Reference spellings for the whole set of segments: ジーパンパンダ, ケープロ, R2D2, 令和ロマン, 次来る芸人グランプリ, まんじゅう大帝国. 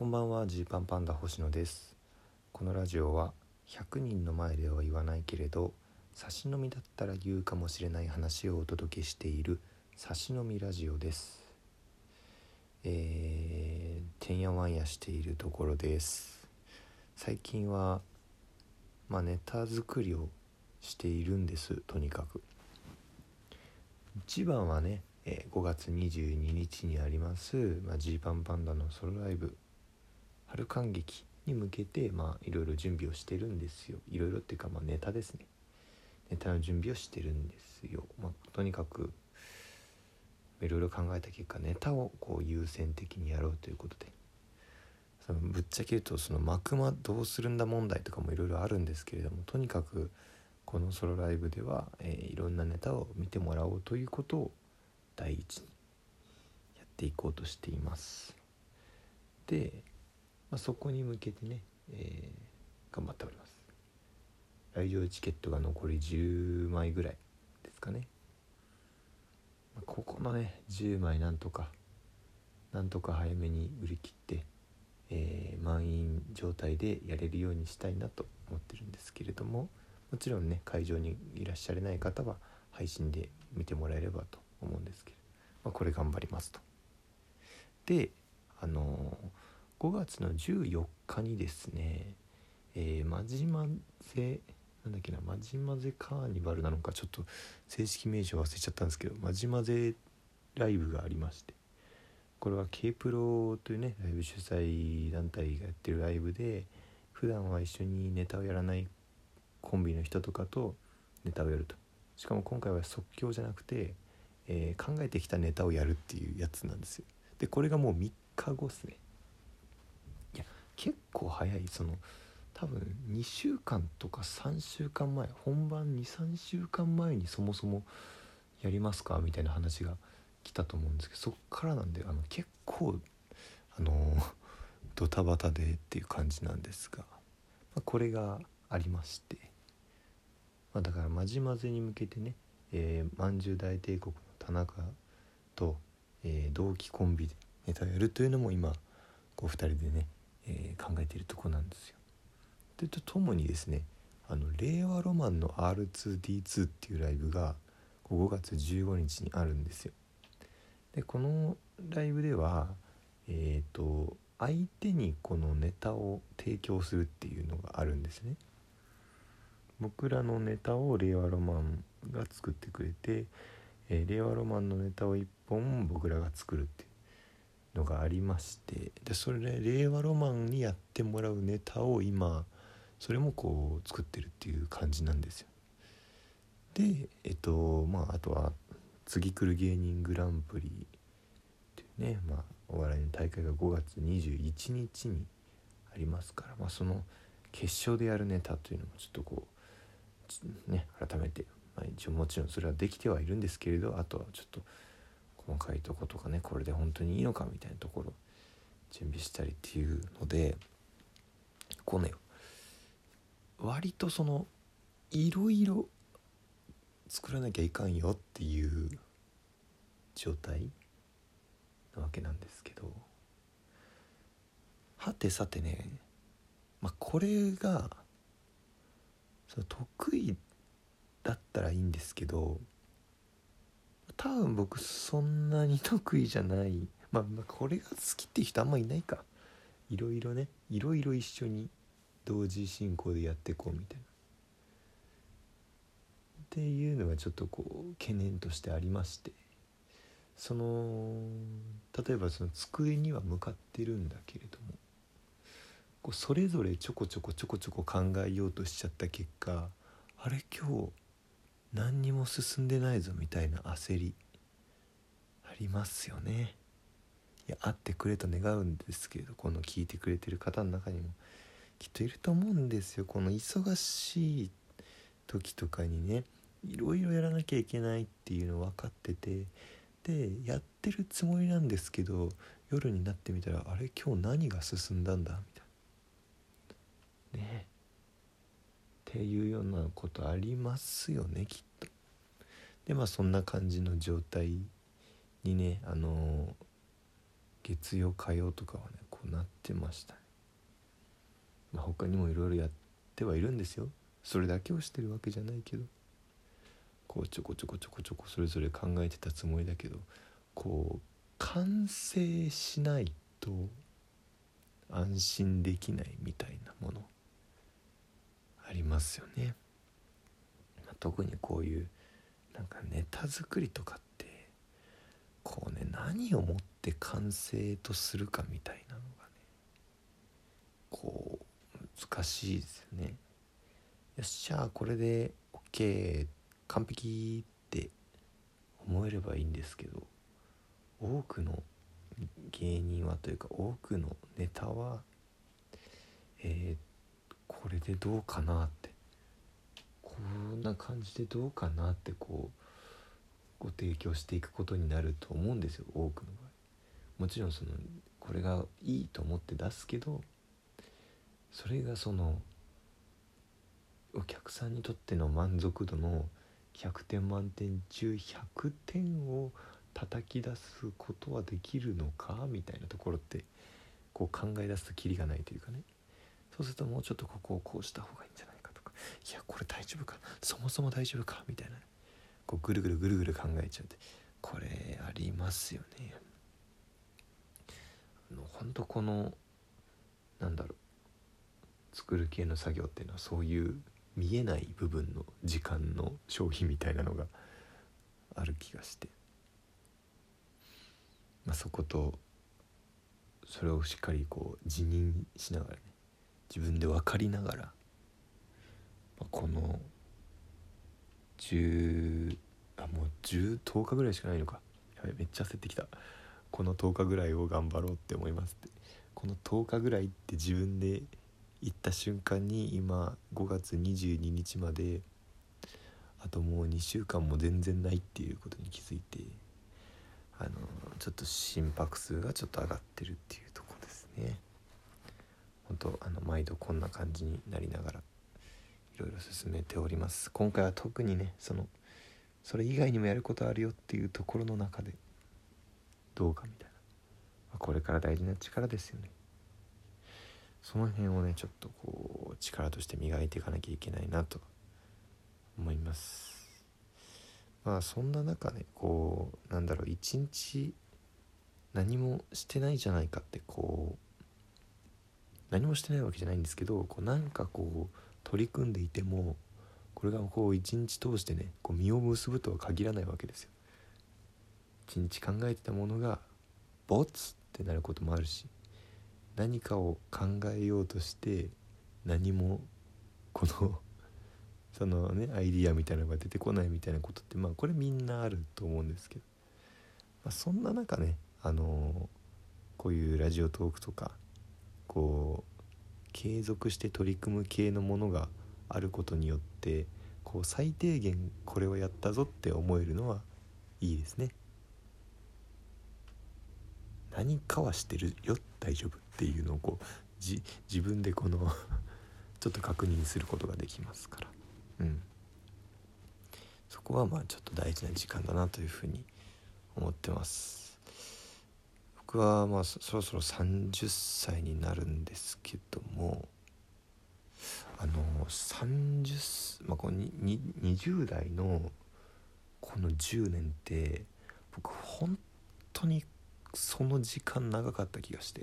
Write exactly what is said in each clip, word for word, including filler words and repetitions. こんばんは、ジーパンパンダ星野です。このラジオはひゃくにんの前では言わないけれど、差し飲みだったら言うかもしれない話をお届けしている差し飲みラジオです。えー、てんやわんやしているところです。最近はまあネタ作りをしているんです。とにかく一番はね、えー、ごがつにじゅうににちにありますまあ、ジーパンパンダのソロライブ春観劇に向けてまあいろいろ準備をしてるんですよ。いろいろっていうかまあネタですね。ネタの準備をしてるんですよ。まあ、とにかくいろいろ考えた結果、ネタをこう優先的にやろうということで、そのぶっちゃけ言うとその幕間どうするんだ問題とかもいろいろあるんですけれども、とにかくこのソロライブでは、えー、いろんなネタを見てもらおうということを第一にやっていこうとしています。でまあ、そこに向けてね、えー、頑張っております。来場チケットが残りじゅうまいぐらいですかね。まあ、ここのねじゅうまいなんとかなんとか早めに売り切って、えー、満員状態でやれるようにしたいなと思ってるんですけれども、もちろんね会場にいらっしゃれない方は配信で見てもらえればと思うんですけど、まあ、これ頑張りますと。であのーごがつのじゅうよっかにですね、えー、マジマゼなんだっけなマジマゼカーニバルなのかちょっと正式名称忘れちゃったんですけど、マジマゼライブがありまして、これは ケープロ というねライブ主催団体がやってるライブで、普段は一緒にネタをやらないコンビの人とかとネタをやると。しかも今回は即興じゃなくて、えー、考えてきたネタをやるっていうやつなんですよ。でこれがもうみっかごですね。結構早い、その多分にしゅうかんとかさんしゅうかんまえ、本番にさんしゅうかんまえにそもそもやりますかみたいな話が来たと思うんですけど、そっからなんであの結構あのドタバタでっていう感じなんですが、まあ、これがありまして、まあ、だからまじまぜに向けてね、えー、まんじゅう大帝国の田中と、えー、同期コンビでネタをやるというのも今こうふたりでねえー、考えているとこなんですよ。でとともにですね、あの令和ロマンの アールツーディーツー っていうライブがごがつじゅうごにちにあるんですよ。でこのライブではえっと相手にこのネタを提供するっていうのがあるんですね。僕らのネタを令和ロマンが作ってくれて、えー、令和ロマンのネタをいっぽん僕らが作るっていうのがありまして、でそれで令和ロマンにやってもらうネタを今それもこう作ってるっていう感じなんですよ。でえっとまああとは次来る芸人グランプリっていうね、まあ、お笑いの大会がごがつにじゅういちにちにありますから、まあ、その決勝でやるネタというのもちょっとこうね改めて、まあ、一応もちろんそれはできてはいるんですけれど、あとはちょっと細かいとことかね、これで本当にいいのかみたいなところ準備したりっていうので、こうね割とそのいろいろ作らなきゃいかんよっていう状態なわけなんですけど、はてさてね、まあ、これがその得意だったらいいんですけど、多分僕そんなに得意じゃない、まあ、まあこれが好きって人あんまいないか。いろいろねいろいろ一緒に同時進行でやっていこうみたいなっていうのがちょっとこう懸念としてありまして、その例えばその机には向かってるんだけれども、こうそれぞれちょこちょこちょこちょこ考えようとしちゃった結果、あれ今日何にも進んでないぞみたいな焦りありますよね。いやあってくれと願うんですけれど、この聞いてくれてる方の中にもきっといると思うんですよ。この忙しい時とかにねいろいろやらなきゃいけないっていうの分かってて、でやってるつもりなんですけど、夜になってみたらあれ今日何が進んだんだみたいなねえっていうようなことありますよねきっと。でまあそんな感じの状態にね、あの月曜火曜とかはねこうなってましたね。まあ、他にもいろいろやってはいるんですよ。それだけをしてるわけじゃないけど、こうちょこちょこちょこちょこそれぞれ考えてたつもりだけど、こう完成しないと安心できないみたいなものありますよね。まあ、特にこういうなんかネタ作りとかってこうね、何をもって完成とするかみたいなのがね、こう難しいですよね。よっしゃーこれで OK 完璧って思えればいいんですけど、多くの芸人はというか多くのネタは、えー、これでどうかなって、こんな感じでどうかなってこうご提供していくことになると思うんですよ、多くの場合。もちろんそのこれがいいと思って出すけど、それがそのお客さんにとっての満足度のひゃくてん満点中ひゃくてんを叩き出すことはできるのかみたいなところってこう考え出すとキリがないというかね。そうするともうちょっとここをこうした方がいいんじゃないかとか、いやこれ大丈夫か、そもそも大丈夫かみたいな、こうぐるぐるぐるぐる考えちゃうって、これありますよね。あの本当このなんだろう、作る系の作業っていうのはそういう見えない部分の時間の消費みたいなのがある気がして、まあ、そことそれをしっかりこう自認しながらね、自分で分かりながら、まあ、この10あもう10、とおかぐらいしかないのか、やべめっちゃ焦ってきた。このとおかぐらいを頑張ろうって思いますって、このとおかぐらいって自分で言った瞬間に、今ごがつにじゅうににちまであともうにしゅうかんも全然ないっていうことに気づいて、あのちょっと心拍数がちょっと上がってるっていうところですね。本当あの毎度こんな感じになりながらいろいろ進めております。今回は特にね、そのそれ以外にもやることあるよっていうところの中でどうかみたいな、これから大事な力ですよね。その辺をねちょっとこう力として磨いていかなきゃいけないなと思います。まあそんな中ね、こうなんだろう、一日何もしてないじゃないかって、こう何もしてないわけじゃないんですけど、こうなんかこう取り組んでいても、これがこう一日通してねこう実を結ぶとは限らないわけですよ。一日考えてたものがボツってなることもあるし、何かを考えようとして何もこのそのねアイディアみたいなのが出てこないみたいなことって、まあこれみんなあると思うんですけど、まあ、そんな中ね、あのこういうラジオトークとかこう継続して取り組む系のものがあることによって、こう最低限これをやったぞって思えるのはいいですね。何かはしてるよ大丈夫っていうのをこうじ自分でこのちょっと確認することができますから、うん、そこはまあちょっと大事な時間だなというふうに思ってます。僕はまあ そ, そろそろさんじゅっさいになるんですけども、あのさんじゅう、まあ、こうにににじゅう代のこのじゅうねんって僕本当にその時間長かった気がして、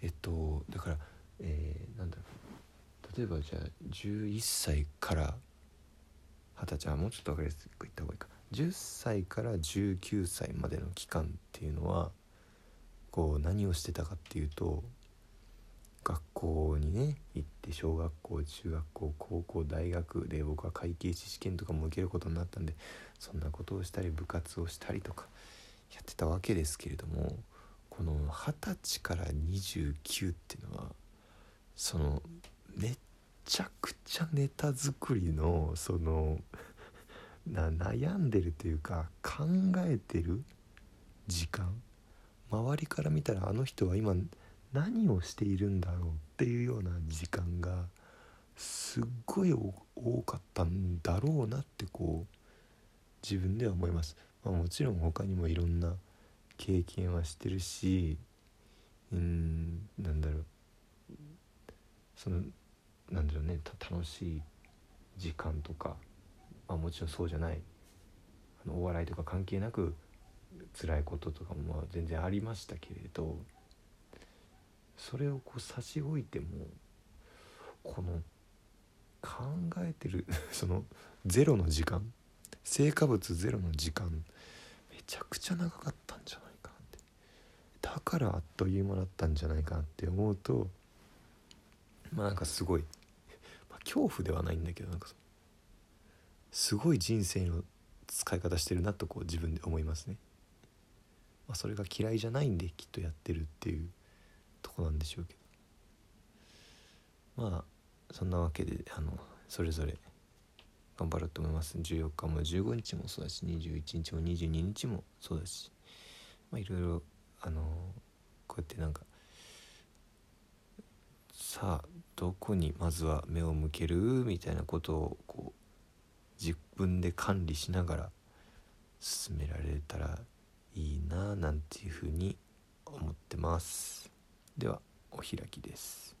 えっとだから、えー、なんだろう、例えばじゃあじゅういっさいからはたち、もうちょっと分かりやすく言った方がいいか、じゅっさいからじゅうきゅうさいまでの期間っていうのはこう何をしてたかっていうと、学校にね行って小学校中学校高校大学で僕は会計士試験とかも受けることになったんで、そんなことをしたり部活をしたりとかやってたわけですけれども、このはたちからにじゅうきゅうっていうのはそのめっちゃくちゃネタ作りのそのな悩んでるというか考えてる時間、周りから見たらあの人は今何をしているんだろうっていうような時間がすっごい多かったんだろうなってこう自分では思います。まあ、もちろん他にもいろんな経験はしてるし、うーんなんだろうそのなんだろうねた楽しい時間とか、まあ、もちろんそうじゃないあのお笑いとか関係なく辛いこととかも全然ありましたけれど、それをこう差し置いてもこの考えてるそのゼロの時間、成果物ゼロの時間めちゃくちゃ長かったんじゃないかなって、だからあっという間だったんじゃないかなって思うと、まあなんかすごい、まあ、恐怖ではないんだけどなんかすごい人生の使い方してるなとこう自分で思いますね。まあ、それが嫌いじゃないんできっとやってるっていうとこなんでしょうけど、まあそんなわけであのそれぞれ頑張ろうと思います。じゅうよっかもじゅうごにちもそうだしにじゅういちにちもにじゅうににちもそうだし、まあいろいろあのこうやってなんかさあどこにまずは目を向けるみたいなことをこう自分で管理しながら進められたらいいななんていうふうに思ってます。ではお開きです。